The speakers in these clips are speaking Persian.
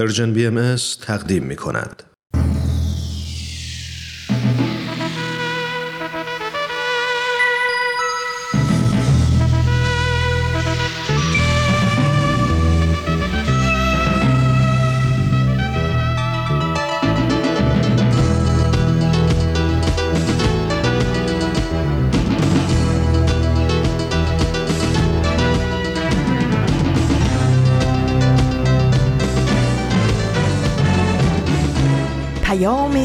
ارجن بی ام اس تقدیم می کند. پیام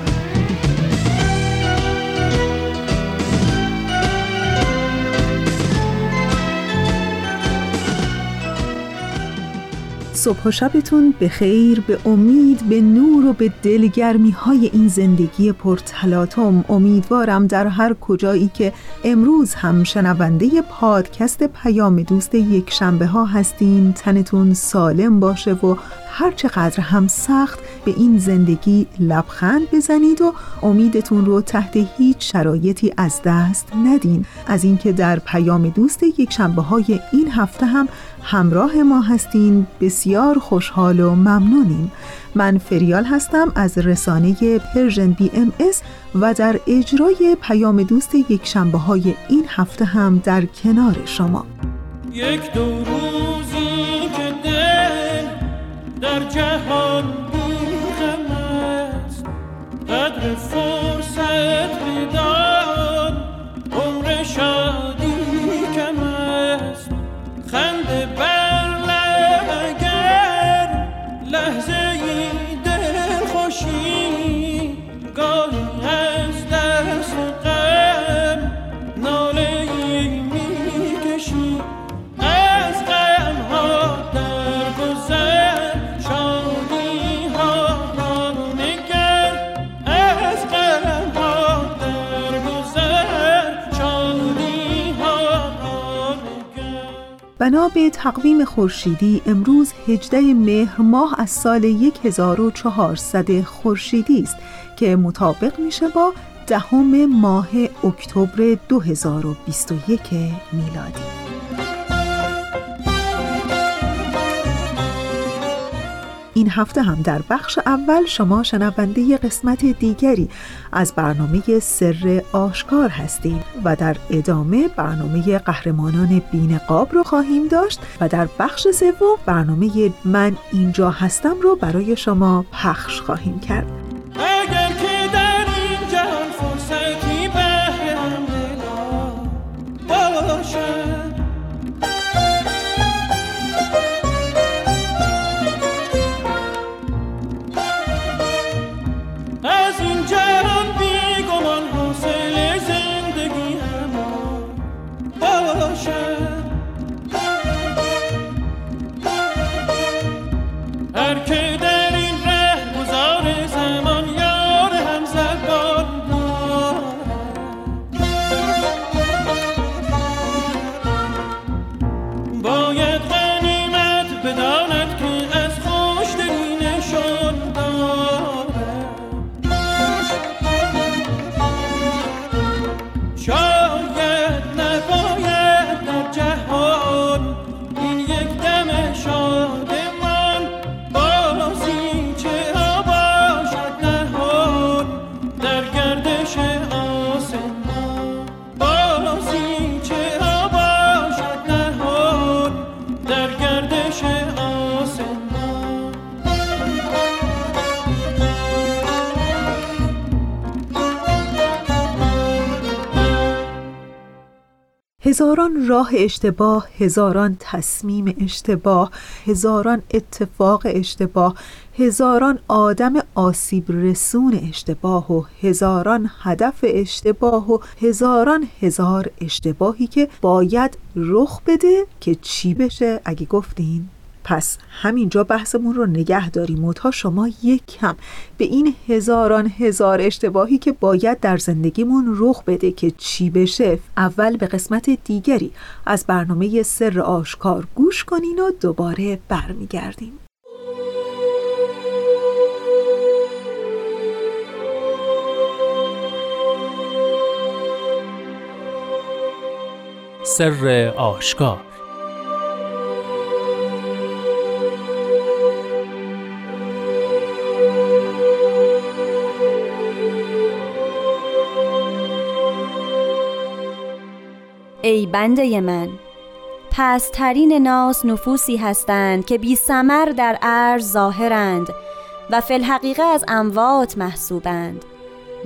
صبح و شبتون بخیر، به امید، به نور و به دلگرمی‌های این زندگی پرتلاطم. امیدوارم در هر کجایی که امروز هم شنونده پادکست پیام دوست یک شنبه ها هستین، تنتون سالم باشه و هر چقدر هم سخت به این زندگی لبخند بزنید و امیدتون رو تحت هیچ شرایطی از دست ندین. از اینکه در پیام دوست یک شنبه های این هفته هم همراه ما هستین بسیار خوشحال و ممنونیم. من فریال هستم از رسانه پرژن بی ام ایس و در اجرای پیام دوست یک شنبه های این هفته هم در کنار شما. یک دو روزی که دل در جهان بی‌غم است، قدر فرصت بیدان، عمر شادی کم است. خنده بر لب اگر لحظه دل خوشی، گاهی از دست غم ناله می کشی. از غم ها درگذر، شادی ها را نگر. از غم ها درگذر، شادی ها را نگر. بنا به تقویم خورشیدی امروز 18 مهر ماه از سال 1400 خورشیدی است که مطابق میشه با دهم ماه اکتبر 2021 میلادی. این هفته هم در بخش اول شما شنونده قسمت دیگری از برنامه سر آشکار هستید و در ادامه برنامه قهرمانان بینقاب رو خواهیم داشت و در بخش سوم برنامه من اینجا هستم رو برای شما پخش خواهیم کرد. اگر که در این جهان فرصتی بهر هم دلا باشد، از این جهان بیگمان حوصله زندگی همان باشد. هر که در این ره گذار زمان، یار هم زبان دارد. باید غنیمت بداند که از خوشدلی نشان دارد. شاید نباید در جهان این یک دم شادمان، بازی چه ها باشد نهان در گردش آسمان. بازی چه ها باشد نهان در گردش آسمان. هزاران راه اشتباه، هزاران تصمیم اشتباه، هزاران اتفاق اشتباه، هزاران آدم آسیب رسون اشتباه و هزاران هدف اشتباه و هزار اشتباهی که باید رخ بده که چی بشه اگه گفتین؟ پس همینجا بحثمون رو نگه داریم و تا شما یک کم به این هزار اشتباهی که باید در زندگیمون رخ بده که چی بشه، اول به قسمت دیگری از برنامه سر آشکار گوش کنین و دوباره برمیگردیم. سر آشکار. ای بنده من، پست‌ترین ناس نفوسی هستند که بی ثمر در ارض ظاهرند و فی الحقیقه از اموات محسوبند،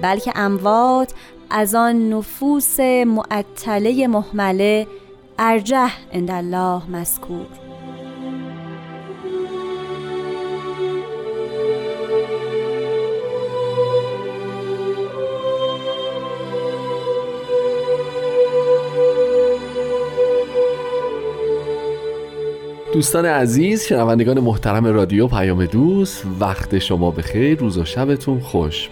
بلکه اموات از آن نفوس معطله مهمله ارجح عند الله مذکور. دوستان عزیز، شنوندگان محترم رادیو پیام دوست، وقت شما بخیر، روز و شبتون خوش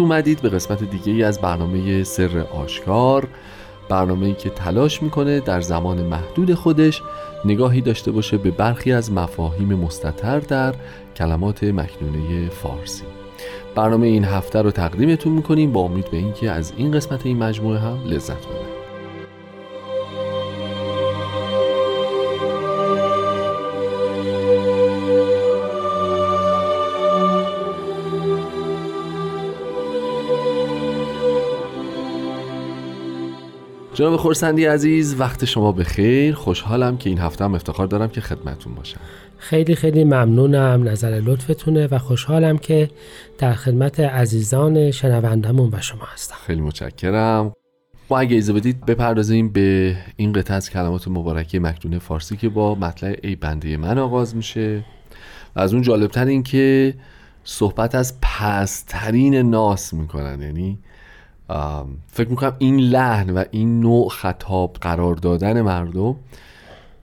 اومدید به قسمت دیگه‌ای از برنامه سر آشکار، برنامه‌ای که تلاش می‌کنه در زمان محدود خودش نگاهی داشته باشه به برخی از مفاهیم مستتر در کلمات مکنونه فارسی. برنامه این هفته رو تقدیمتون می‌کنیم با امید به اینکه از این قسمت این مجموعه هم لذت ببرید. جناب خورسندی عزیز، وقت شما بخیر. خوشحالم که این هفته هم افتخار دارم که خدمتون باشم. خیلی خیلی ممنونم، نظر لطفتونه و خوشحالم که در خدمت عزیزان شنوندمون و شما هستم. خیلی متشکرم. ما اگه اجازه بدید بپردازیم به این قطعه از کلمات مبارکه مکنون فارسی که با مطلع ای بنده من آغاز میشه و از اون جالبتر این که صحبت از پست‌ترین ناس میکنن، یعنی فکر میکنم این لحن و این نوع خطاب قرار دادن مردم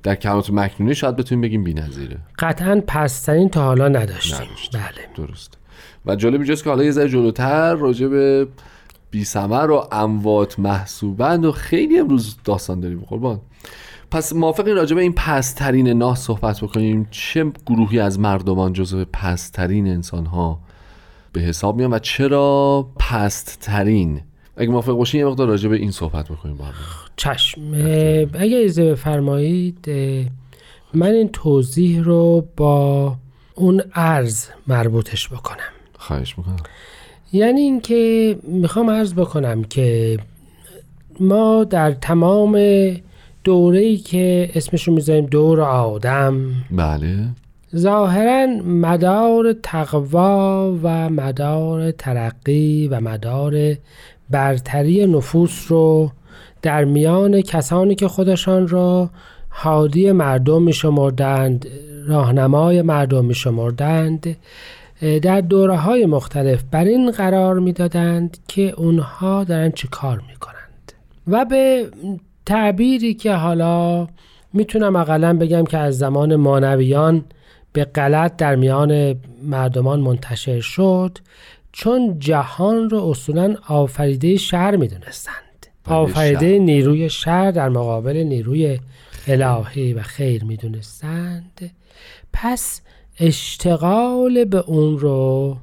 در کلمات مکنونه شاید بتونیم بگیم بی‌نظیره. قطعاً پست‌ترین تا حالا نداشتیم. بله، درست. و جالب اینجاست که حالا یه ذره جلوتر راجع به بی‌ثمر و اموات محسوبند و خیلی امروز داستان داریم قربان. پس موافقین راجع به این پست‌ترین ناس صحبت بکنیم؟ چه گروهی از مردمان جزو پست‌ترین انسان‌ها به حساب میان و چرا پست‌ترین؟ اگه موافق باشین یه مقدار راجع به این صحبت بکنیم با هم. چشم. اگه اجازه بفرمایید من این توضیح رو با اون عرض مربوطش بکنم. خواهش میکنم. یعنی این که میخوام عرض بکنم که ما در تمام دوره‌ای که اسمشو میذاریم دور آدم، بله، ظاهراً مدار تقوا و مدار ترقی و مدار برتری نفوس رو در میان کسانی که خودشان را هادی مردم می شمردند، راهنمای مردم می شمردند، در دوره های مختلف بر این قرار می دادند که اونها دارن چه کار می کنند و به تعبیری که حالا می تونم اقلا بگم که از زمان مانویان به غلط در میان مردمان منتشر شد، چون جهان رو اصولاً آفریده شر میدونستند، آفریده نیروی شر در مقابل نیروی الهی و خیر میدونستند. پس اشتغال به اون رو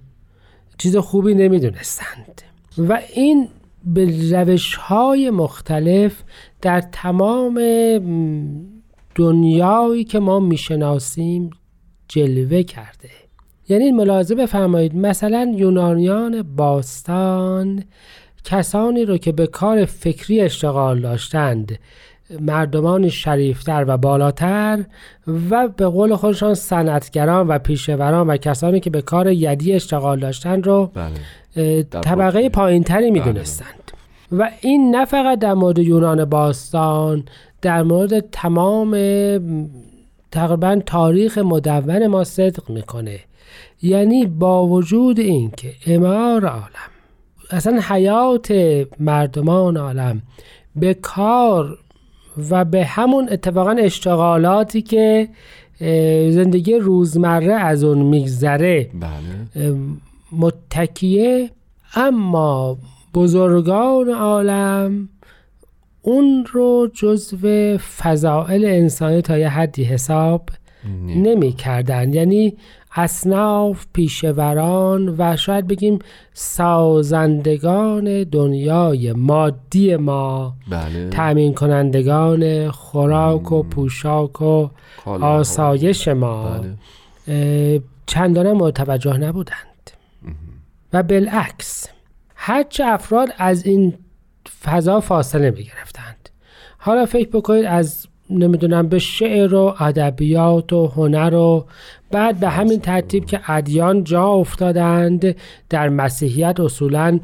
چیز خوبی نمیدونستند و این به روش‌های مختلف در تمام دنیایی که ما میشناسیم جلوه کرده. یعنی ملاحظه بفرمایید مثلا یونانیان باستان کسانی رو که به کار فکری اشتغال داشتند، مردمان شریفتر و بالاتر و به قول خودشان صنعتگران و پیشه‌وران و کسانی که به کار یدی اشتغال داشتند رو طبقه پایینتری می‌دونستند. و این نه فقط در مورد یونان باستان، در مورد تمام تقریبا تاریخ مدون ما صدق میکنه. یعنی با وجود این که اعمار عالم، اصلا حیات مردمان عالم به کار و به همون اتفاقا اشتغالاتی که زندگی روزمره از اون میگذره، بله، متکیه، اما بزرگان عالم اون رو جزو فضائل انسانی تا یه حدی حساب نمی کردن. یعنی اصناف پیشوران و شاید بگیم سازندگان دنیای مادی ما، بله، تامین کنندگان خوراک و پوشاک و آسایش ما، بله، چندان متوجه نبودند. و بالعکس هرچه افراد از این فضا فاصله می‌گرفتند. حالا فکر بکنید از نمیدونم به شعر و ادبیات و هنر و بعد به همین ترتیب که ادیان جا افتادند. در مسیحیت اصولاً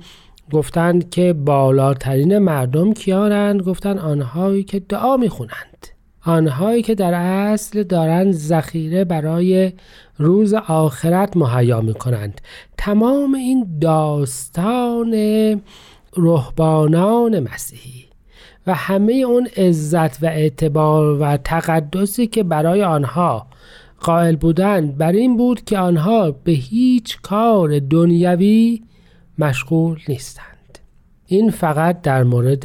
گفتند که بالاترین مردم کیانند؟ گفتند آنهایی که دعا میخونند، آنهایی که در اصل دارند ذخیره برای روز آخرت مهیا میکنند. تمام این داستان رهبانان مسیحی و همه اون عزت و اعتبار و تقدسی که برای آنها قائل بودند بر این بود که آنها به هیچ کار دنیوی مشغول نیستند. این فقط در مورد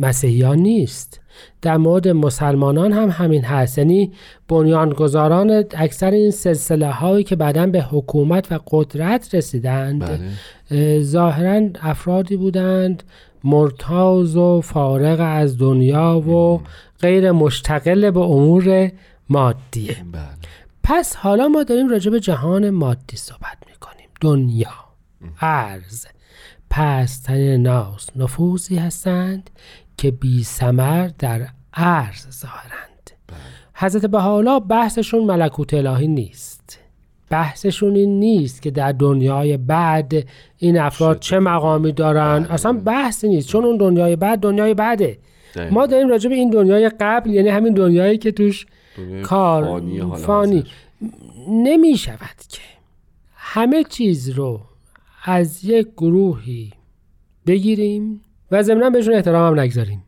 مسیحیان نیست، در مورد مسلمانان هم همین هست. یعنی بنیانگذاران اکثر این سلسله هایی که بعداً به حکومت و قدرت رسیدند، ظاهراً افرادی بودند مرتاز و فارغ از دنیا و غیر مشتغل به امور مادیه. بله. پس حالا ما داریم راجع به جهان مادی صحبت میکنیم. دنیا، ارز، پستن ناس نفوسی هستند که بی ثمر در ارز ظاهرند. بله. حضرت بهاءالله بحثشون ملکوت الهی نیست، بحثشون این نیست که در دنیای بعد این افراد چه مقامی دارن، اصلا بحثی نیست، چون اون دنیای بعد دنیای بعده. ما داریم راجع به این دنیای قبل، یعنی همین دنیایی که توش کار فانی نمی شود که همه چیز رو از یک گروهی بگیریم و ضمناً بهشون احترام هم نگذاریم.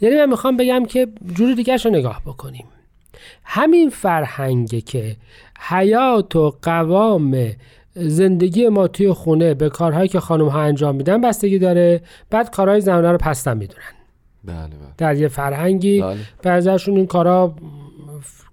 یعنی من میخوام بگم که جور دیگرش رو نگاه بکنیم. همین فرهنگه که حیات و قوام زندگی ما توی خونه به کارهایی که خانم ها انجام میدن بستگی داره، بعد کارهای زنانه رو پستم میدونن. بله بله. در یه فرهنگی بعضیشون این کارها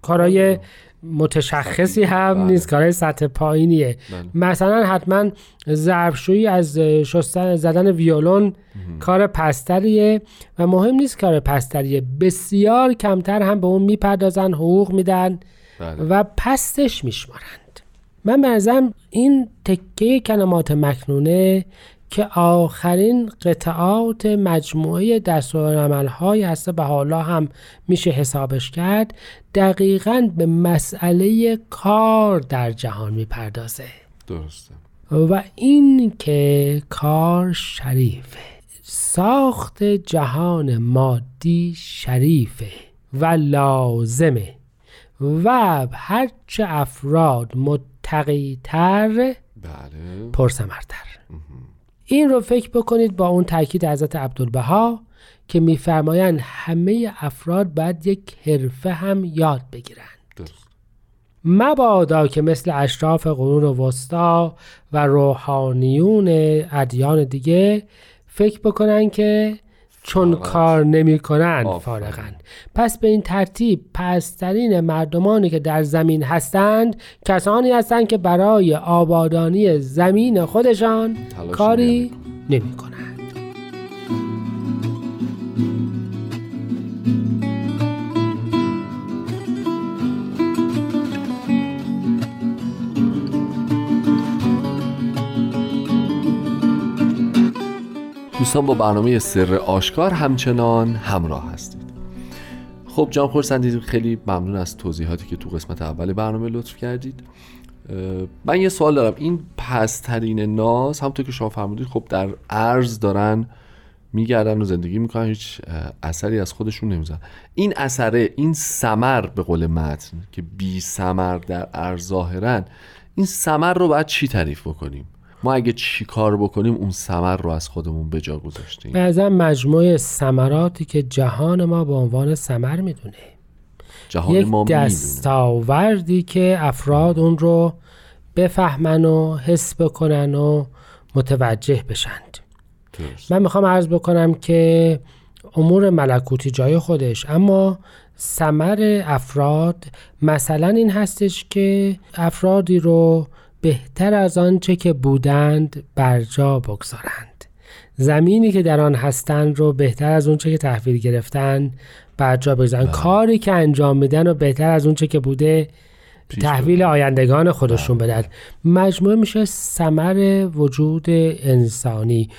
کارهای متشخصی هم نیست، کارهای سطح پایینیه. مثلا حتما ظرفشویی از شستن زدن ویولون کار پستریه و مهم نیست کار پستریه، بسیار کمتر هم به اون میپردازن، حقوق میدن و پستش میشمارند. من برزم این تکه کلمات مکنونه که آخرین قطعات مجموعه دستورالعمل‌های هست به حالا هم میشه حسابش کرد، دقیقاً به مسئله کار در جهان میپردازه. درسته. و این که کار شریفه، ساخت جهان مادی شریفه و لازمه و هرچه افراد متقی‌تر، بله، پرثمرتر. این رو فکر بکنید با اون تاکید حضرت عبدالبها که میفرمایند همه افراد باید یک حرفه هم یاد بگیرند. درست. مبادا که مثل اشراف قرون وسطا و روحانیون ادیان دیگه فکر بکنن که چون کار نمی کنن فارغن. پس به این ترتیب پسترین مردمانی که در زمین هستند کسانی هستند که برای آبادانی زمین خودشان کاری نمی کنند. دوستان با برنامه سر آشکار همچنان همراه هستید. خب جان خورسندی، خیلی ممنون از توضیحاتی که تو قسمت اول برنامه لطف کردید. من یه سوال دارم، این پسترین ناز همونطور که شما فرمودید خب در ارز دارن میگردن و زندگی میکنن، هیچ اثری از خودشون نمیذارن. این اثره، این ثمر به قول متن که بی ثمر در ارز ظاهرن، این ثمر رو باید چی تعریف بکنیم؟ ما اگه چی کار بکنیم اون ثمر رو از خودمون به جا گذاشتیم؟ بعضا مجموعه ثمراتی که جهان ما به عنوان ثمر میدونه، جهان ما میدونه، یک دستاوردی که افراد اون رو بفهمن و حس بکنن و متوجه بشند. درست. من میخوام عرض بکنم که امور ملکوتی جای خودش، اما ثمر افراد مثلا این هستش که افرادی رو بهتر از آنچه که بودند برجا بگذارند، زمینی که در آن هستند رو بهتر از اونچه که تحویل گرفتن برجا بگذارن، کاری که انجام میدن رو بهتر از اونچه که بوده تحویل آیندگان خودشون بدن. مجموعه میشه ثمر وجود انسانی.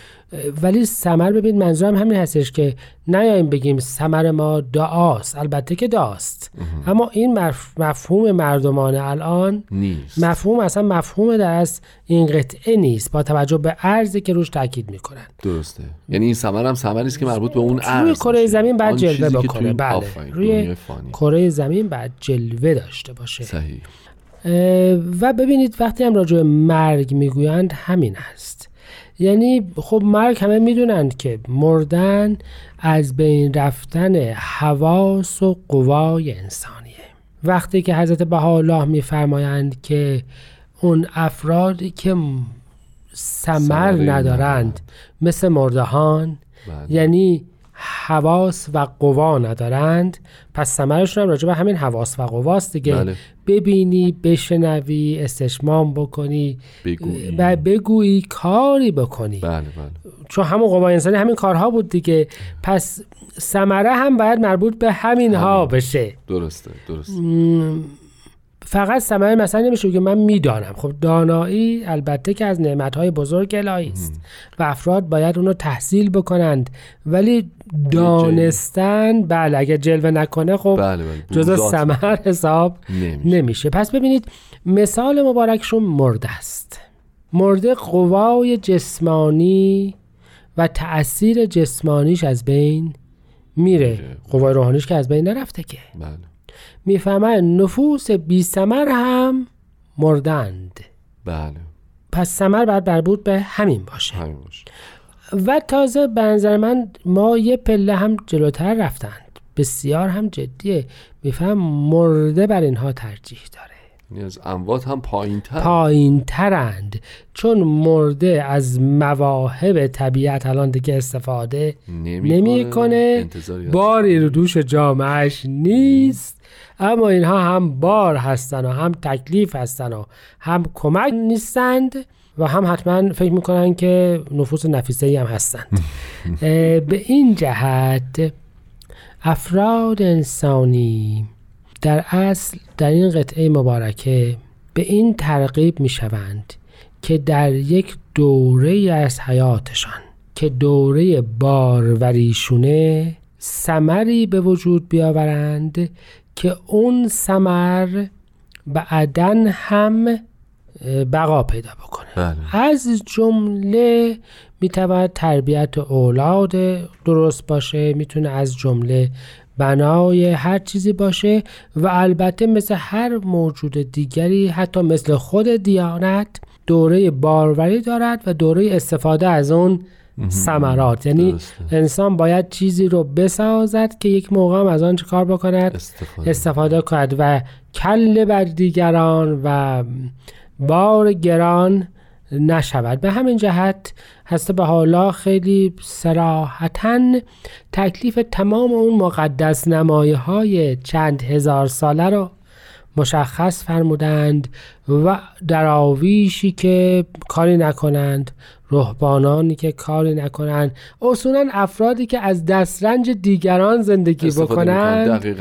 ولی ثمر، ببین منظورم همین هستش که نیاییم بگیم ثمر ما دعاست، البته که دعاست، اما این مفهوم مردمانه الان نیست. مفهوم اصلا مفهوم دست این قطعه نیست با توجه به ارزی که روش تاکید میکنن. درسته، یعنی این ثمر هم ثمری است که مربوط به اون ارز روی کره زمین بعد جلوه بکنه، بله روی کره زمین بعد جلوه داشته باشه. صحیح. و ببینید وقتی هم راجع به مرگ میگویند همین است، یعنی خب مرگ همه میدونند که مردن از بین رفتن حواس و قوای انسانیه. وقتی که حضرت بهاءالله میفرمایند که اون افرادی که ثمر ندارند مثل مردهان، یعنی حواس و قوا ندارند، پس ثمرشون هم راجع به همین حواس و قواست دیگه. بله. ببینی، بشنوی، استشمام بکنی، بگویی. و بگویی، کاری بکنی. بله بله. چون همون قوای انسانی همین کارها بود دیگه، پس ثمره هم باید مربوط به همینها بشه. درسته درسته. فقط ثمره مثلا نمیشه که من میدانم. خب دانایی البته که از نعمتهای بزرگ الهی است و افراد باید اونو تحصیل بکنند، ولی دانستن بله اگه جلوه نکنه خب بله بله. جزو ثمر حساب نمیشه. پس ببینید مثال مبارکشون مرده است. مرده قوای جسمانی و تأثیر جسمانیش از بین میره، قوای روحانیش که از بین نرفته که. بله. میفهمن نفوس بی ثمر هم مردند. بله. پس ثمر باید بربود به همین باشه. همین باشه. و تازه به نظر من ما یه پله هم جلوتر رفتند، بسیار هم جدیه، میفهم مرده بر اینها ترجیح داره، یعنی از اموات هم پایین‌ترند، چون مرده از مواهب طبیعت الان دیگه استفاده نمی‌کنه، باری رو دوش جامعهش نیست، اما اینها هم بار هستن و هم تکلیف هستن و هم کمک نیستند و هم حتما فکر میکنن که نفوس نفیسه‌ای هم هستند. به این جهت افراد انسانی در اصل در این قطعه مبارکه به این ترغیب میشوند که در یک دوره از حیاتشان که دوره باروریشونه ثمری به وجود بیاورند که اون ثمر بعدن هم بقا پیدا بکنه. بله. از جمله میتواند تربیت اولاد درست باشه، میتونه از جمله بنای هر چیزی باشه و البته مثل هر موجود دیگری حتی مثل خود دیانت دوره باروری دارد و دوره استفاده از اون ثمرات، یعنی انسان باید چیزی رو بسازد که یک موقع هم از آن چه کار بکند استفاده کند و کله بر دیگران و بار گران نشود. به همین جهت هست به حالا خیلی صراحتاً تکلیف تمام اون مقدس نمایه‌های چند هزار ساله رو مشخص فرمودند و دراویشی که کاری نکنند، رهبانانی که کاری نکنند، اصولاً افرادی که از دسترنج دیگران زندگی بکنند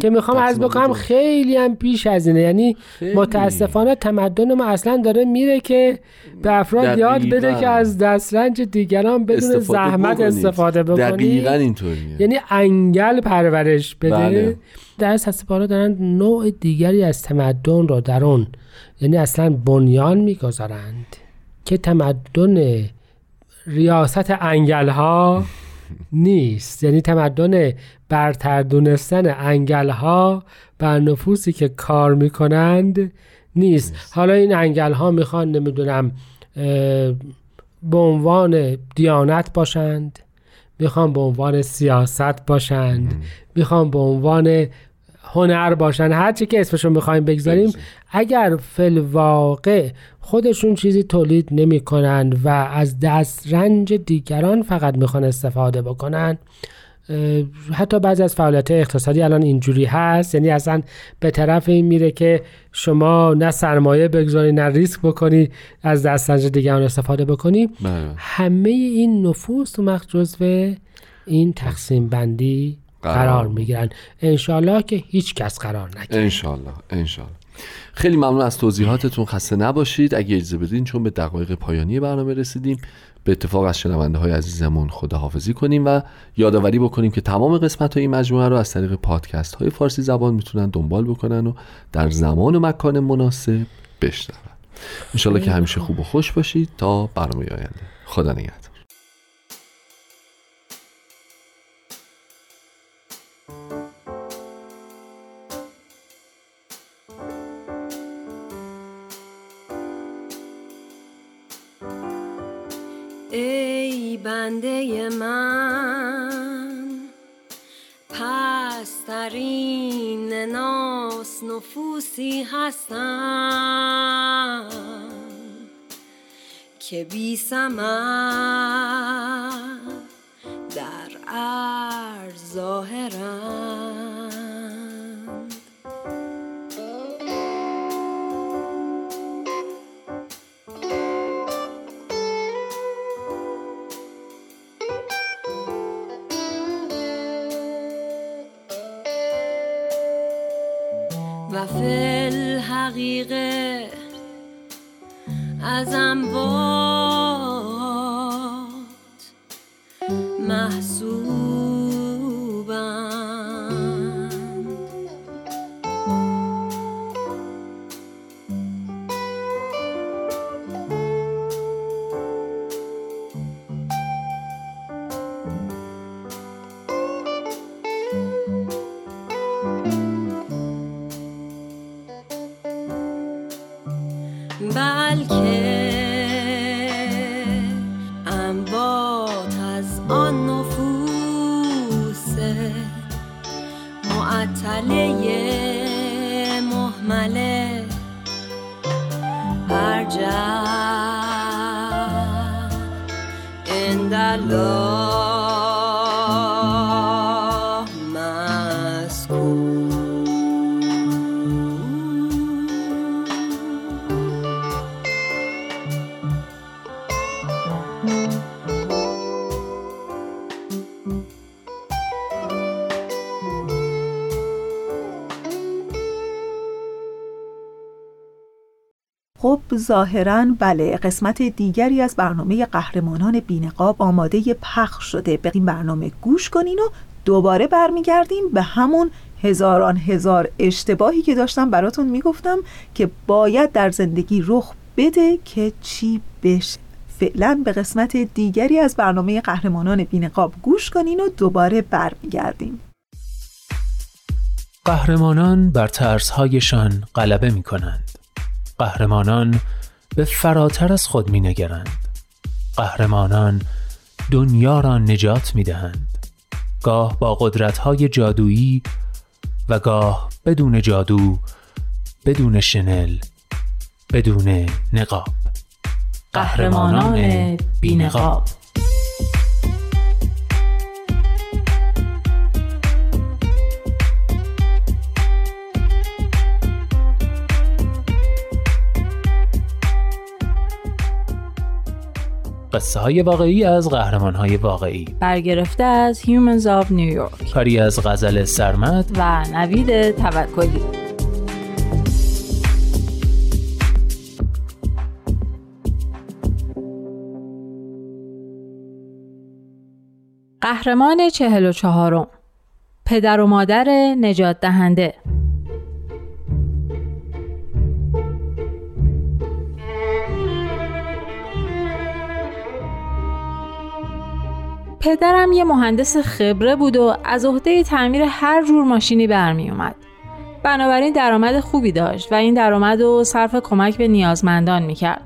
که میخوام عرض بکنم خیلی هم پیش از اینه، یعنی متاسفانه تمدن ما اصلاً داره میره که به افراد یاد بده که از دسترنج دیگران بدون زحمت استفاده بکنید. دقیقاً اینطوریه، یعنی انگل پرورش بده. بله. در سپاره دارن نوع دیگری از تمدن رو در اون، یعنی اصلا بنیان میگذارند که تمدن ریاست انگل‌ها نیست، یعنی تمدن برتر دونستن انگل‌ها بر نفوسی که کار میکنند نیست. حالا این انگل‌ها میخوان نمیدونم به عنوان دیانت باشند، میخوان به عنوان سیاست باشند، میخوان به عنوان هنر باشن، هر چی که اسمشون میخوایم بگذاریم، اگر فی‌الواقع خودشون چیزی تولید نمیکنن و از دسترنج دیگران فقط میخوان استفاده بکنن، حتی بعضی از فعالیت‌های اقتصادی الان اینجوری هست، یعنی اصلا به طرف این میره که شما نه سرمایه بگذاری نه ریسک بکنی از دسترس دیگران استفاده بکنی. همه این نفوذ تو مختص به این تقسیم بندی قرار میگیرن. انشالله که هیچ کس قرار نگیره. انشالله. خیلی ممنون از توضیحاتتون، خسته نباشید. اگه اجازه بدین چون به دقایق پایانی برنامه رسیدیم، به اتفاق از شنونده‌های عزیزمون خداحافظی کنیم و یادآوری بکنیم که تمام قسمت‌های این مجموعه رو از طریق پادکست‌های فارسی زبان میتونن دنبال بکنن و در زمان و مکان مناسب بشنون. ان شاءالله که همیشه خوب و خوش باشید تا برنامه آینده. خدا نگهدار. بنده من پسترین ناس نفوسی هستم که بی ثمر در عرض ظاهرند. و فل حقیقه از اموات محسوبند. معطله مهمله ارجع اندلا ظاهراً بله. قسمت دیگری از برنامه قهرمانان بینقاب آماده پخش شده. به این برنامه گوش کنین و دوباره برمیگردیم به همون هزاران هزار اشتباهی که داشتم براتون میگفتم که باید در زندگی رخ بده که چی بشه. فعلاً به قسمت دیگری از برنامه قهرمانان بینقاب گوش کنین و دوباره برمیگردیم. قهرمانان بر ترس‌هایشان غلبه می‌کنند. قهرمانان به فراتر از خود می نگرند. قهرمانان دنیا را نجات می دهند. گاه با قدرت‌های جادویی و گاه بدون جادو، بدون شنل، بدون نقاب. قهرمانان بی‌نقاب. قصه های واقعی از قهرمان های واقعی، برگرفته از Humans of New York، کاری از غزل سرمت و نوید توکلی. قهرمان 44، پدر و مادر نجات دهنده. پدرم یه مهندس خبره بود و از عهده تعمیر هر جور ماشینی برمی اومد. بنابراین درآمد خوبی داشت و این درآمد رو صرف کمک به نیازمندان میکرد.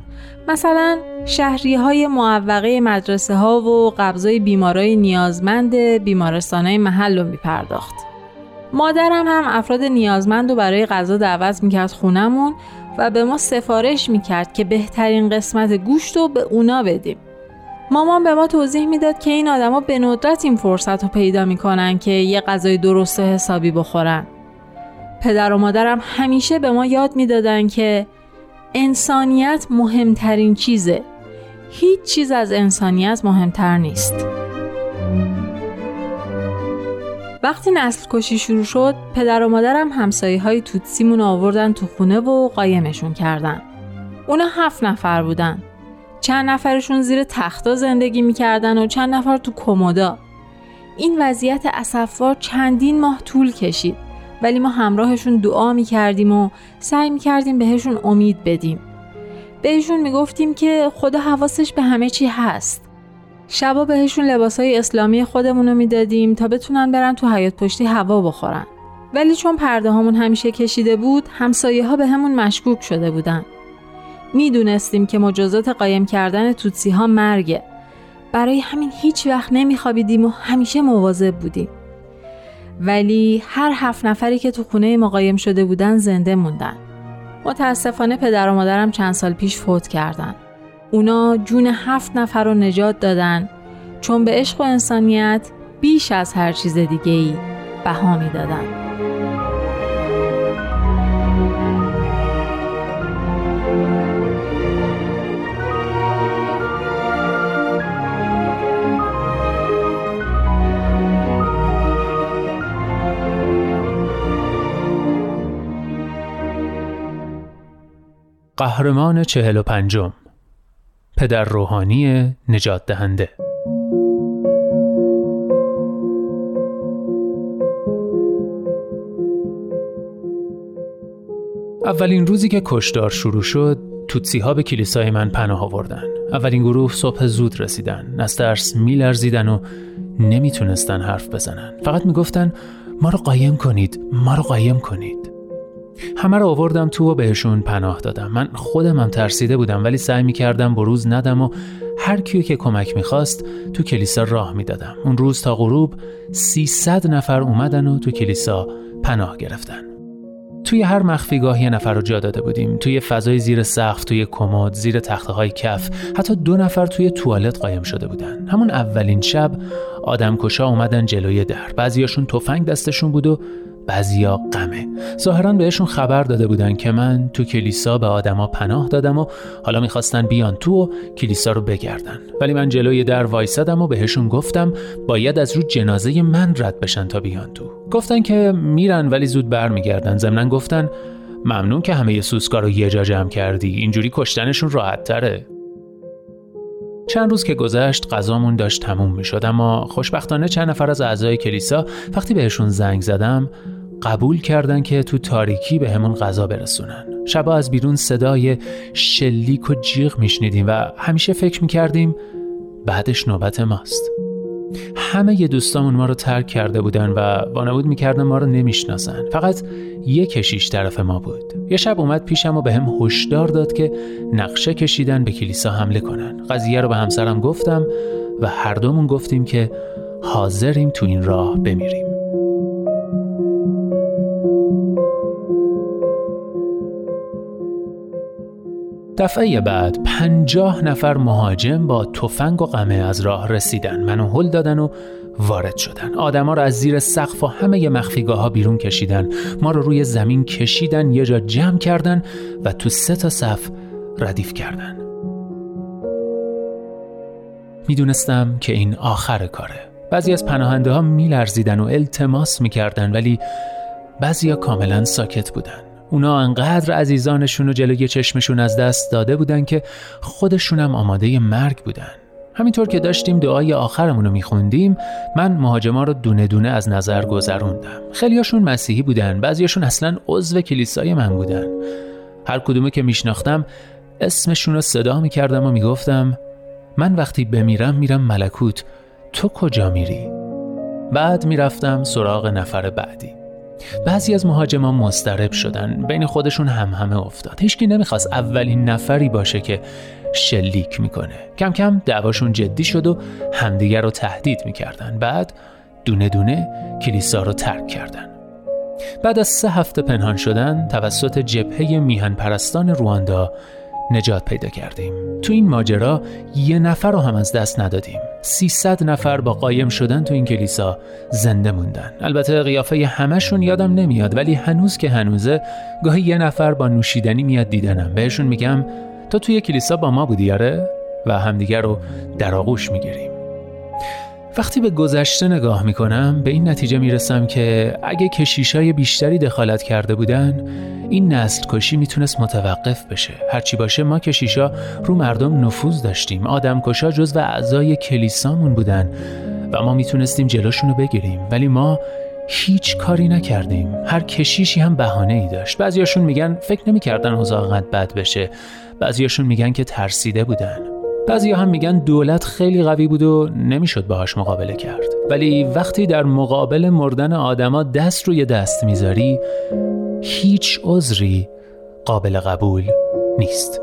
مثلا شهریهای معوقه مدرسه ها و قبضای بیمارای نیازمند بیمارستانای محل رو میپرداخت. مادرم هم افراد نیازمند رو برای غذا دعوت میکرد خونمون و به ما سفارش میکرد که بهترین قسمت گوشت رو به اونا بدیم. مامان به ما توضیح میداد که این آدما به ندرت این فرصت رو پیدا میکنن که یه غذای درست و حسابی بخورن. پدر و مادرم همیشه به ما یاد میدادن که انسانیت مهمترین چیزه. هیچ چیز از انسانیت مهمتر نیست. وقتی نسل کشی شروع شد، پدر و مادرم همسایه‌های توتسیمون آوردن تو خونه و قایمشون کردن. اونا 7 نفر بودن. چند نفرشون زیر تختا زندگی می‌کردن و چند نفر تو کمودا. این وضعیت اسف‌وار چندین ماه طول کشید، ولی ما همراهشون دعا می‌کردیم و سعی می‌کردیم بهشون امید بدیم. بهشون میگفتیم که خدا حواسش به همه چی هست. شبا بهشون لباسای اسلامی خودمون رو میدادیم تا بتونن برن تو حیاط پشتی هوا بخورن. ولی چون پرده هامون همیشه کشیده بود، همسایه‌ها به همون مشکوک شده بودن. میدونستیم که مجازات قایم کردن توتسی ها مرگه. برای همین هیچ وقت نمیخوابیدیم و همیشه مواظب بودیم. ولی هر 7 نفری که تو خونه ما قایم شده بودن زنده موندن. متاسفانه پدر و مادرم چند سال پیش فوت کردن. اونا جون 7 نفر رو نجات دادن، چون به عشق و انسانیت بیش از هر چیز دیگه‌ای بها میدادن. قهرمان 45، پدر روحانی نجات دهنده. اولین روزی که کشدار شروع شد، توتسی‌ها به کلیسای من پناه آوردن. اولین گروه صبح زود رسیدن. از ترس می‌لرزیدن و نمی‌تونستن حرف بزنن. فقط می‌گفتن ما رو قایم کنید، ما رو قایم کنید. همه رو آوردم تو و بهشون پناه دادم. من خودم هم ترسیده بودم، ولی سعی می‌کردم بروز ندم و هر کیو که کمک می‌خواست تو کلیسا راه می‌دادم. اون روز تا غروب 300 نفر اومدن و تو کلیسا پناه گرفتن. توی هر مخفیگاه یه نفر رو جا داده بودیم. توی فضای زیر سقف، توی کمد، زیر تخته‌های کف، حتی 2 نفر توی توالت قایم شده بودن. همون اولین شب آدمکشا اومدن جلوی در. بعضیاشون تفنگ دستشون بود و بعضیا غمه. ظاهراً بهشون خبر داده بودن که من تو کلیسا به آدما پناه دادم و حالا میخواستن بیان تو و کلیسا رو بگردن. ولی من جلوی در وایسادم و بهشون گفتم باید از رو جنازه من رد بشن تا بیان تو. گفتن که میرن ولی زود برمیگردن. ضمناً گفتن ممنون که همه سوسکا رو یه جا جمع کردی، اینجوری کشتنشون راحت تره. چند روز که گذشت غذامون داشت تموم میشد، اما خوشبختانه چند نفر از اعضای کلیسا وقتی بهشون زنگ زدم قبول کردن که تو تاریکی به همون غذا برسونن. شبا از بیرون صدای شلیک و جیغ میشنیدیم و همیشه فکر میکردیم بعدش نوبت ماست. همه ی دوستامون ما رو ترک کرده بودن و وانمود میکردن ما رو نمیشناسن. فقط یک کشیش طرف ما بود. یه شب اومد پیشم و به هم هشدار داد که نقشه کشیدن به کلیسا حمله کنن. قضیه رو به همسرم گفتم و هر دومون گفتیم که حاضریم تو این راه بمیریم. دفعه بعد 50 نفر مهاجم با تفنگ و قمه از راه رسیدن. منو هل دادن و وارد شدن. آدما رو از زیر سقف و همه مخفیگاه‌ها بیرون کشیدن. ما رو روی زمین کشیدن، یه جا جمع کردن و تو 3 تا صف ردیف کردن. میدونستم که این آخر کاره. بعضی از پناهنده ها میلرزیدن و التماس میکردن، ولی بعضیا کاملا ساکت بودن. اونا انقدر عزیزانشون و جلوی چشمشون از دست داده بودن که خودشونم آماده مرگ بودن. همینطور که داشتیم دعای آخرمون رو میخوندیم، من مهاجما رو دونه دونه از نظر گذروندم. خیلیاشون مسیحی بودن، بعضیاشون اصلا عضو کلیسای من بودن. هر کدومو که میشناختم اسمشون رو صدا میکردم و میگفتم من وقتی بمیرم میرم ملکوت، تو کجا میری؟ بعد میرفتم سراغ نفر بعدی. بعضی از مهاجمان مضطرب شدن، بین خودشون همهمه افتاد. هیچکی نمیخواست اولین نفری باشه که شلیک میکنه. کم کم دعواشون جدی شد و همدیگر رو تهدید میکردن. بعد دونه دونه کلیسا رو ترک کردن. بعد از 3 هفته پنهان شدن توسط جبهه میهن پرستان رواندا نجات پیدا کردیم. تو این ماجرا یه نفر رو هم از دست ندادیم. 300 نفر با قایم شدن تو این کلیسا زنده موندن. البته قیافه همشون یادم نمیاد، ولی هنوز که هنوزه گاهی یه نفر با نوشیدنی میاد دیدنم. بهشون میگم تو توی کلیسا با ما بودی آره؟ و همدیگر رو در آغوش میگیریم. وقتی به گذشته نگاه میکنم به این نتیجه میرسم که اگه کشیشای بیشتری دخالت کرده بودن این نسل کشی میتونست متوقف بشه. هرچی باشه ما کشیشا رو مردم نفوذ داشتیم. آدم کشا جزو اعضای کلیسامون بودن و ما میتونستیم جلوشون رو بگیریم، ولی ما هیچ کاری نکردیم. هر کشیشی هم بهانه‌ای داشت. بعضیاشون میگن فکر نمی‌کردن اوضاع انقدر بد بشه، بعضیاشون میگن که ترسیده بودن، بعضی هم میگن دولت خیلی قوی بود و نمیشد باهاش مقابله کرد. ولی وقتی در مقابل مردن آدما دست روی دست میذاری هیچ عذری قابل قبول نیست.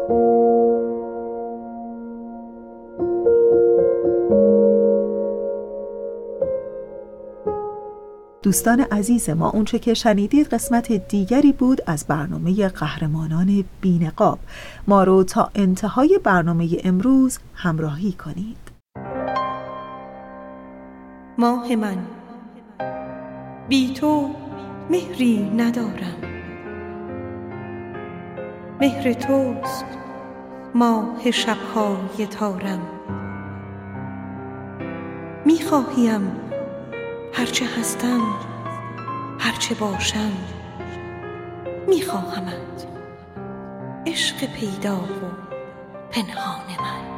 دوستان عزیز ما، اونچه که شنیدید قسمت دیگری بود از برنامه قهرمانان بینقاب. ما رو تا انتهای برنامه امروز همراهی کنید. ماه من بی تو مهری ندارم، مهر توست ماه شب‌های تارم. می‌خواهیم هرچه هستم هرچه باشم، میخواهمت عشق پیدا و پنهان من.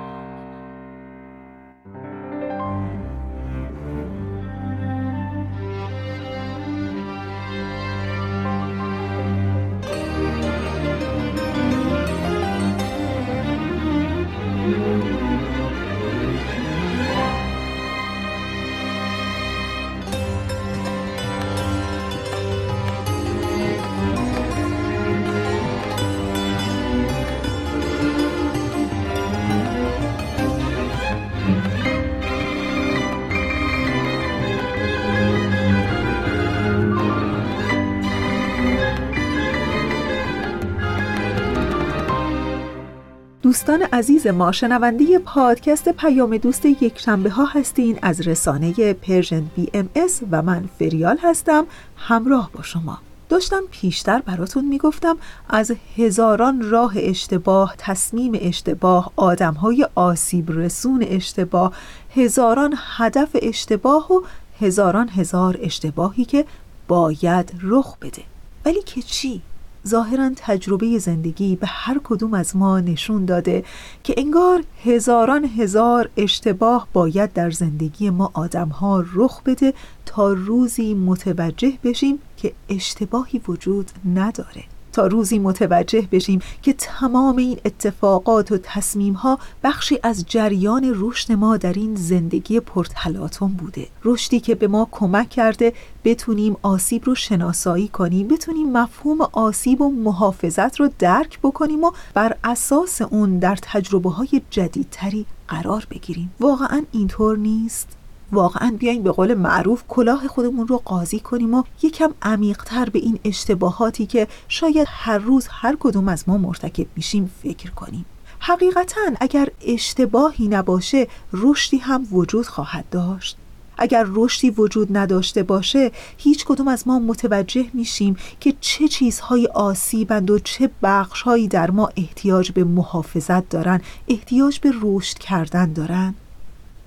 دوستان عزیز ما، شنونده پادکست پیام دوست یک شنبه ها هستین از رسانه پرژن بی ام ایس و من فریال هستم همراه با شما. داشتم پیشتر براتون میگفتم از هزاران راه اشتباه، تصمیم اشتباه، آدمهای آسیب رسون اشتباه، هزاران هدف اشتباه و هزاران هزار اشتباهی که باید رخ بده. ولی که چی؟ ظاهراً تجربه زندگی به هر کدوم از ما نشون داده که انگار هزاران هزار اشتباه باید در زندگی ما آدم‌ها رخ بده تا روزی متوجه بشیم که اشتباهی وجود نداره، تا روزی متوجه بشیم که تمام این اتفاقات و تصمیم‌ها بخشی از جریان رشد ما در این زندگی پرتلاطم بوده. رشدی که به ما کمک کرده بتونیم آسیب رو شناسایی کنیم، بتونیم مفهوم آسیب و محافظت رو درک بکنیم و بر اساس اون در تجربه‌های جدیدتری قرار بگیریم. واقعاً اینطور نیست؟ واقعاً بیاییم به قول معروف کلاه خودمون رو قاضی کنیم و یکم عمیق‌تر به این اشتباهاتی که شاید هر روز هر کدوم از ما مرتکب میشیم فکر کنیم. حقیقتاً اگر اشتباهی نباشه رشدی هم وجود خواهد داشت. اگر رشدی وجود نداشته باشه هیچ کدوم از ما متوجه میشیم که چه چیزهای آسیبند و چه بخشهایی در ما احتیاج به محافظت دارن، احتیاج به رشد کردن دارن.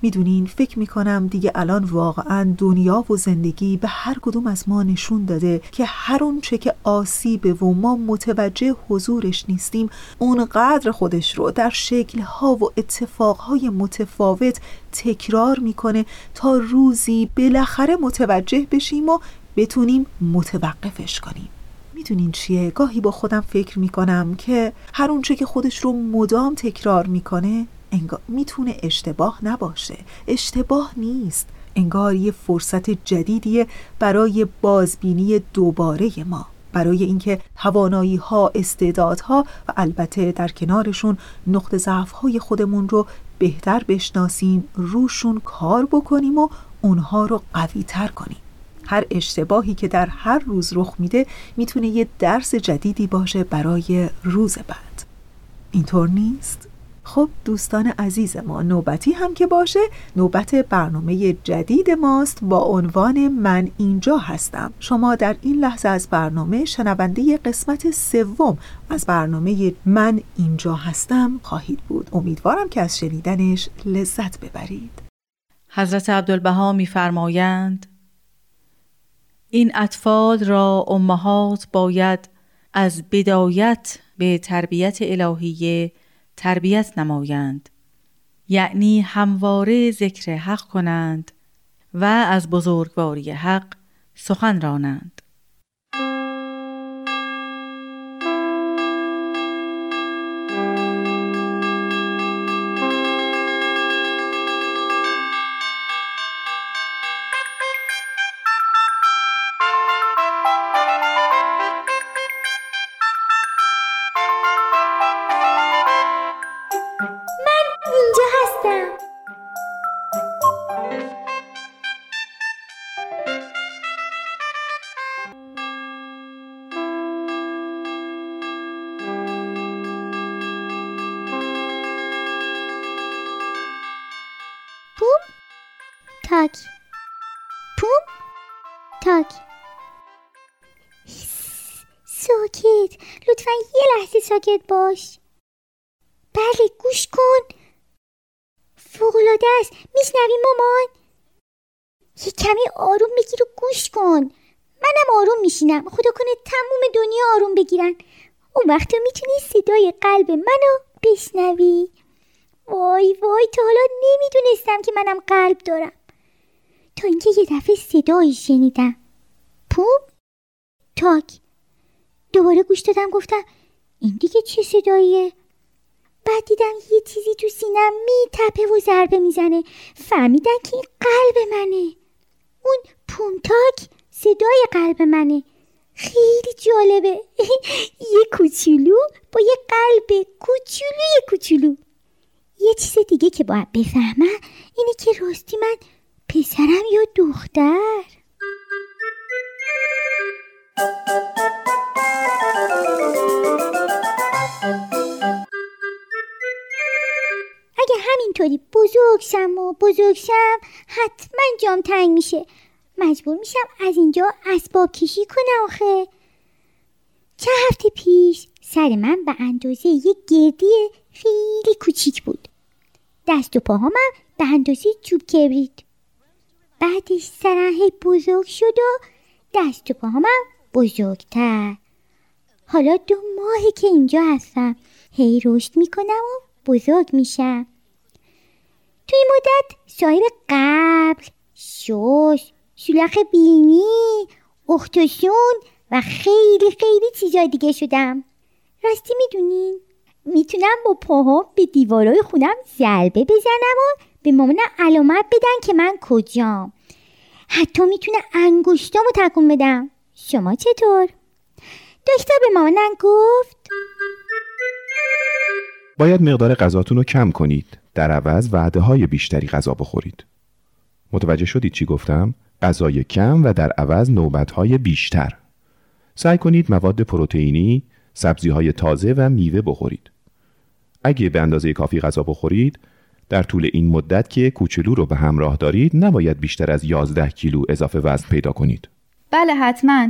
میدونین فکر میکنم دیگه الان واقعا دنیا و زندگی به هر کدوم از ما نشون داده که هر اون چه که آسیبه و ما متوجه حضورش نیستیم اونقدر خودش رو در شکلها و اتفاقهای متفاوت تکرار میکنه تا روزی بالاخره متوجه بشیم و بتونیم متوقفش کنیم. میدونین چیه؟ گاهی با خودم فکر میکنم که هر اون چه که خودش رو مدام تکرار میکنه انگار میتونه اشتباه نباشه، اشتباه نیست، انگار یه فرصت جدیدیه برای بازبینی دوباره ما، برای اینکه توانایی‌ها، استعدادها و البته در کنارشون نقطه ضعف‌های خودمون رو بهتر بشناسیم، روشون کار بکنیم و اونها رو قوی‌تر کنیم. هر اشتباهی که در هر روز رخ میده میتونه یه درس جدیدی باشه برای روز بعد. اینطور نیست؟ خب دوستان عزیز ما، نوبتی هم که باشه نوبت برنامه جدید ماست با عنوان من اینجا هستم. شما در این لحظه از برنامه شنونده قسمت سوم از برنامه من اینجا هستم خواهید بود. امیدوارم که از شنیدنش لذت ببرید. حضرت عبدالبها می‌فرمایند این اطفال را امهات باید از بدایت به تربیت الهیه تربیت نمایند، یعنی همواره ذکر حق کنند و از بزرگواری حق سخن رانند. تاک پوم تاک. ساکت، لطفاً یه لحظه ساکت باش. بله گوش کن، فوق‌العاده است. میشنوی مامان؟ یه کمی آروم بگیر و گوش کن. منم آروم میشینم، خدا کنه تموم دنیا آروم بگیرن. اون وقتا میتونی صدای قلب منو بشنوی. وای وای، تا حالا نمیدونستم که منم قلب دارم تا اینکه یه دفعه صدایی شنیدم، پوم تاک. دوباره گوش دادم، گفتم این دیگه چه صداییه؟ بعد دیدم یه چیزی تو سینم میتپه و ضربه میزنه. فهمیدم که این قلب منه. اون پوم تاک صدای قلب منه. خیلی جالبه. یه کوچولو با یه قلب کوچولو. یه چیز دیگه که باید بفهمم اینه که راستی من پسرم یا دختر؟ اگه همینطوری بزرگشم حتما جام تنگ میشه. مجبور میشم از اینجا اسباب کشی کنم. آخه چند هفته پیش سر من به اندازه یک گردی خیلی کوچیک بود. دست و پاهام به اندازه چوب کبریت. بعدش سرم هی بزرگ شد و دست و پاهام بزرگتر. حالا 2 ماهه که اینجا هستم، هی رشد میکنم و بزرگ میشم. توی مدت سایر قبل، شش، شلخ بینی، اختشون و خیلی چیزای دیگه شدم. راستی میدونین؟ میتونم با پاهام به دیوارای خونم ضربه بزنم و به مامانم علامت بدن که من کجام. حتی میتونم انگشتامو تکون بدم. شما چطور؟ دکتر به مامانم گفت باید مقدار غذاتون رو کم کنید، در عوض وعده های بیشتری غذا بخورید. متوجه شدید چی گفتم؟ غذای کم و در عوض نوبت های بیشتر. سعی کنید مواد پروتئینی، سبزی‌های تازه و میوه بخورید. اگه به اندازه کافی غذا بخورید، در طول این مدت که کوچولو رو به همراه دارید، نباید بیشتر از 11 کیلو اضافه وزن پیدا کنید. بله حتماً.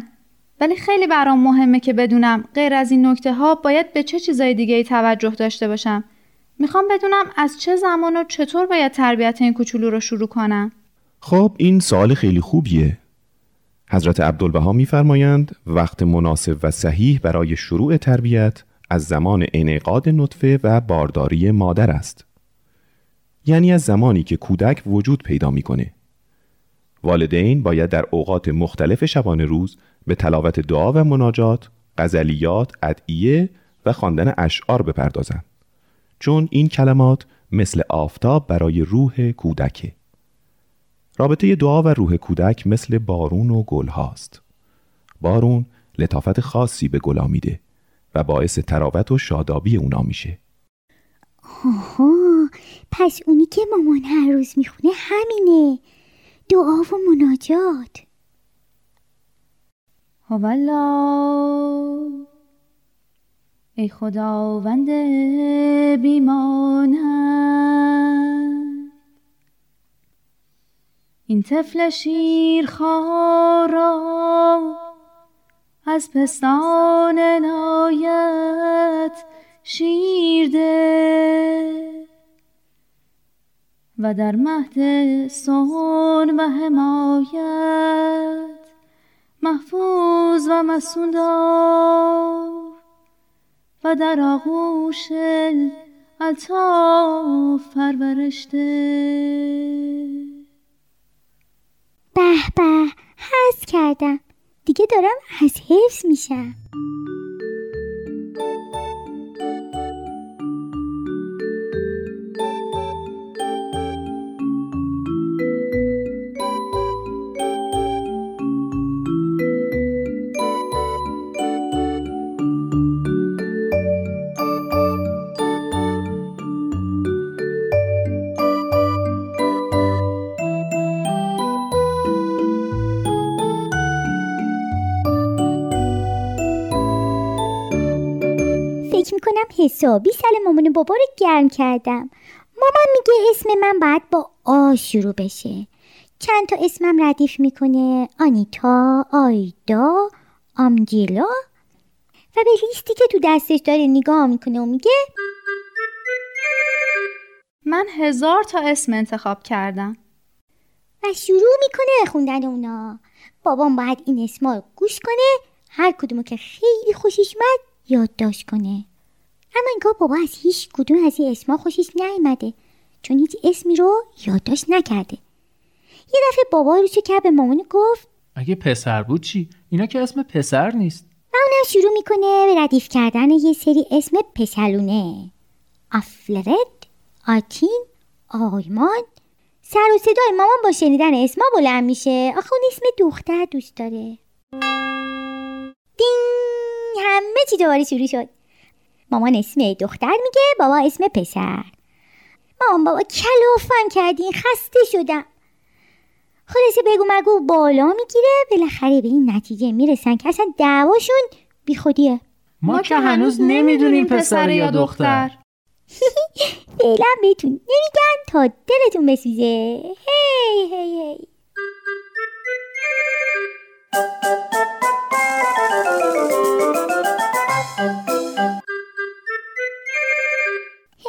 ولی خیلی برام مهمه که بدونم غیر از این نکته‌ها باید به چه چیزای دیگه‌ای توجه داشته باشم. میخوام بدونم از چه زمان و چطور باید تربیت این کوچولو رو شروع کنم. خب این سوال خیلی خوبیه. حضرت عبدالبها می‌فرمایند وقت مناسب و صحیح برای شروع تربیت از زمان انعقاد نطفه و بارداری مادر است. یعنی از زمانی که کودک وجود پیدا می‌کنه. والدین باید در اوقات مختلف شبانه روز به تلاوت دعا و مناجات، غزلیات، ادعیه و خواندن اشعار بپردازند. چون این کلمات مثل آفتاب برای روح کودکه. رابطه دعا و روح کودک مثل بارون و گل هاست. بارون لطافت خاصی به گلا میده و باعث تراوت و شادابی اونا میشه. آها، پس اونی که مامان هر روز میخونه همینه، دعا و مناجات. هوالا ای خداوند بی‌مانند، این طفل شیرخوار را از پستان عنایت شیر ده و در مهد صون و حمایت محفوظ و مسون دار و در آغوش الطاف پرورشته. به به، حس کردم دیگه، دارم از حفظ میشم. حسابی سل مامان و بابا رو گرم کردم. مامان میگه اسم من باید با آ شروع بشه. چند تا اسمم ردیف میکنه: آنیتا، آیدا، آمجیلا، و به لیستی که تو دستش داره نگاه میکنه و میگه من 1000 تا اسم انتخاب کردم، و شروع میکنه خوندن اونا. بابام باید این اسما رو گوش کنه، هر کدومو که خیلی خوشش میاد یادداشت کنه. اما اینگاه بابا از هیچ کدوم از این اسما خوشش نیامده، چون هیچ اسمی رو یادداشت نکرده. یه دفعه بابا رو چه به مامانو گفت اگه پسر بود چی؟ اینا که اسم پسر نیست. و اونم شروع میکنه به ردیف کردن یه سری اسم پسرونه: افلرد، آتین، آیمان. سر و صدای مامان با شنیدن اسما بلند میشه، آخه اون اسم دختر دوست داره. دین، همه چی دوباره شروع شد. مامان اسم دختر میگه، بابا اسم پسر. مامان بابا کلافم کردین، خسته شدم. خلاصه بگو مگو بالا میگیره، بالاخره به این نتیجه میرسن که اصلا دعواشون بی خودیه. ما که هنوز نمیدونیم پسر یا دختر. فعلا بهتون نمیگن تا دلتون بسوزه. هی هی هی.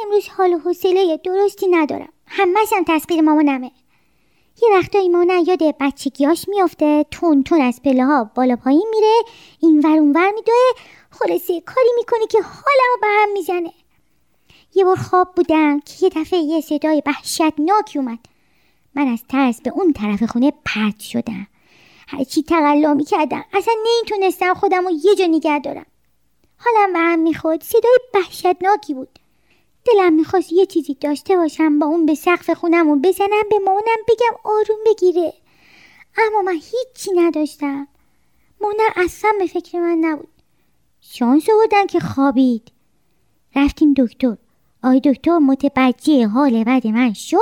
امروز حال و حوصله درستی ندارم، همه‌شم تسخیر مامانمه. یه وقتایی مامانم یاد بچگیاش میافته، تون تون از پله‌ها بالا پایین میره، اینور اونور میدوه، خلاصه کاری میکنه که حالمو به هم میزنه. یه بار خواب بودم که یه دفعه یه صدای وحشتناکی اومد. من از ترس به اون طرف خونه پرت شدم، هرچی تقلا میکردم اصلا نمیتونستم خودمو یه جا نگه دارم. حالم به هم میخورد، صدای وحشتناکی بود. دلم میخواست یه چیزی داشته باشم با اون به سقف خونمون بزنم، به مامانم بگم آروم بگیره، اما من هیچی نداشتم. مامانم اصلا به فکر من نبود. شانس آوردن که خوابید. رفتیم دکتر. آقای دکتر متوجه حال بد من شد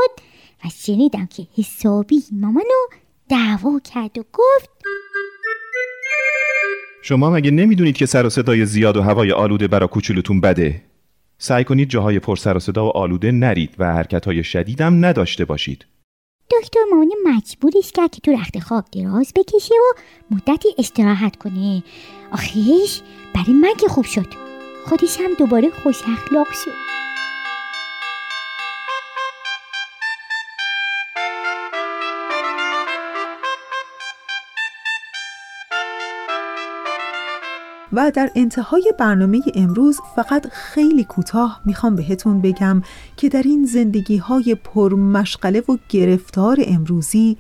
و شنیدم که حسابی مامانو دعوا کرد و گفت شما مگه نمیدونید که سر و صدای زیاد و هوای آلوده برای کوچولوتون بده؟ سعی کنید جاهای پر سر و صدا و آلوده نرید و حرکت‌های شدیدم نداشته باشید. دکتر مامانم مجبورش کرد که تو رخت خواب دراز بکشه و مدتی استراحت کنه. آخیش برای من که خوب شد، خودش هم دوباره خوش اخلاق شد. و در انتهای برنامه امروز فقط خیلی کوتاه میخوام بهتون بگم که در این زندگی‌های پرمشغله و گرفتار امروزی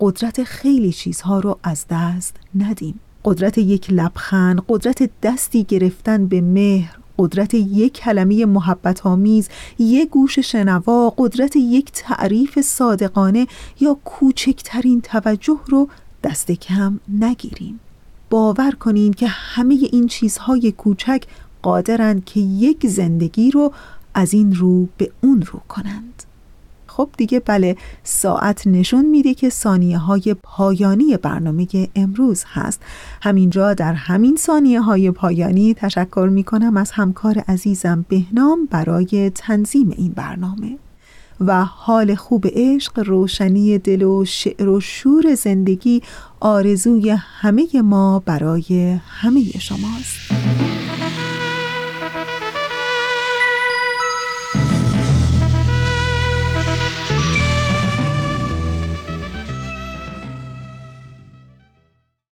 قدرت خیلی چیزها رو از دست ندیم. قدرت یک لبخند، قدرت دستی گرفتن به مهر، قدرت یک کلمه محبت‌آمیز، یک گوش شنوا، قدرت یک تعریف صادقانه یا کوچکترین توجه رو دست کم نگیریم. باور کنین که همه این چیزهای کوچک قادرن که یک زندگی رو از این رو به اون رو کنند. خب دیگه بله، ساعت نشون میده که ثانیه‌های پایانی برنامه امروز هست. همینجا در همین ثانیه‌های پایانی تشکر میکنم از همکار عزیزم بهنام برای تنظیم این برنامه و حال خوب عشق، روشنی دل و شعر و شور زندگی آرزوی همه ما برای همه شماست.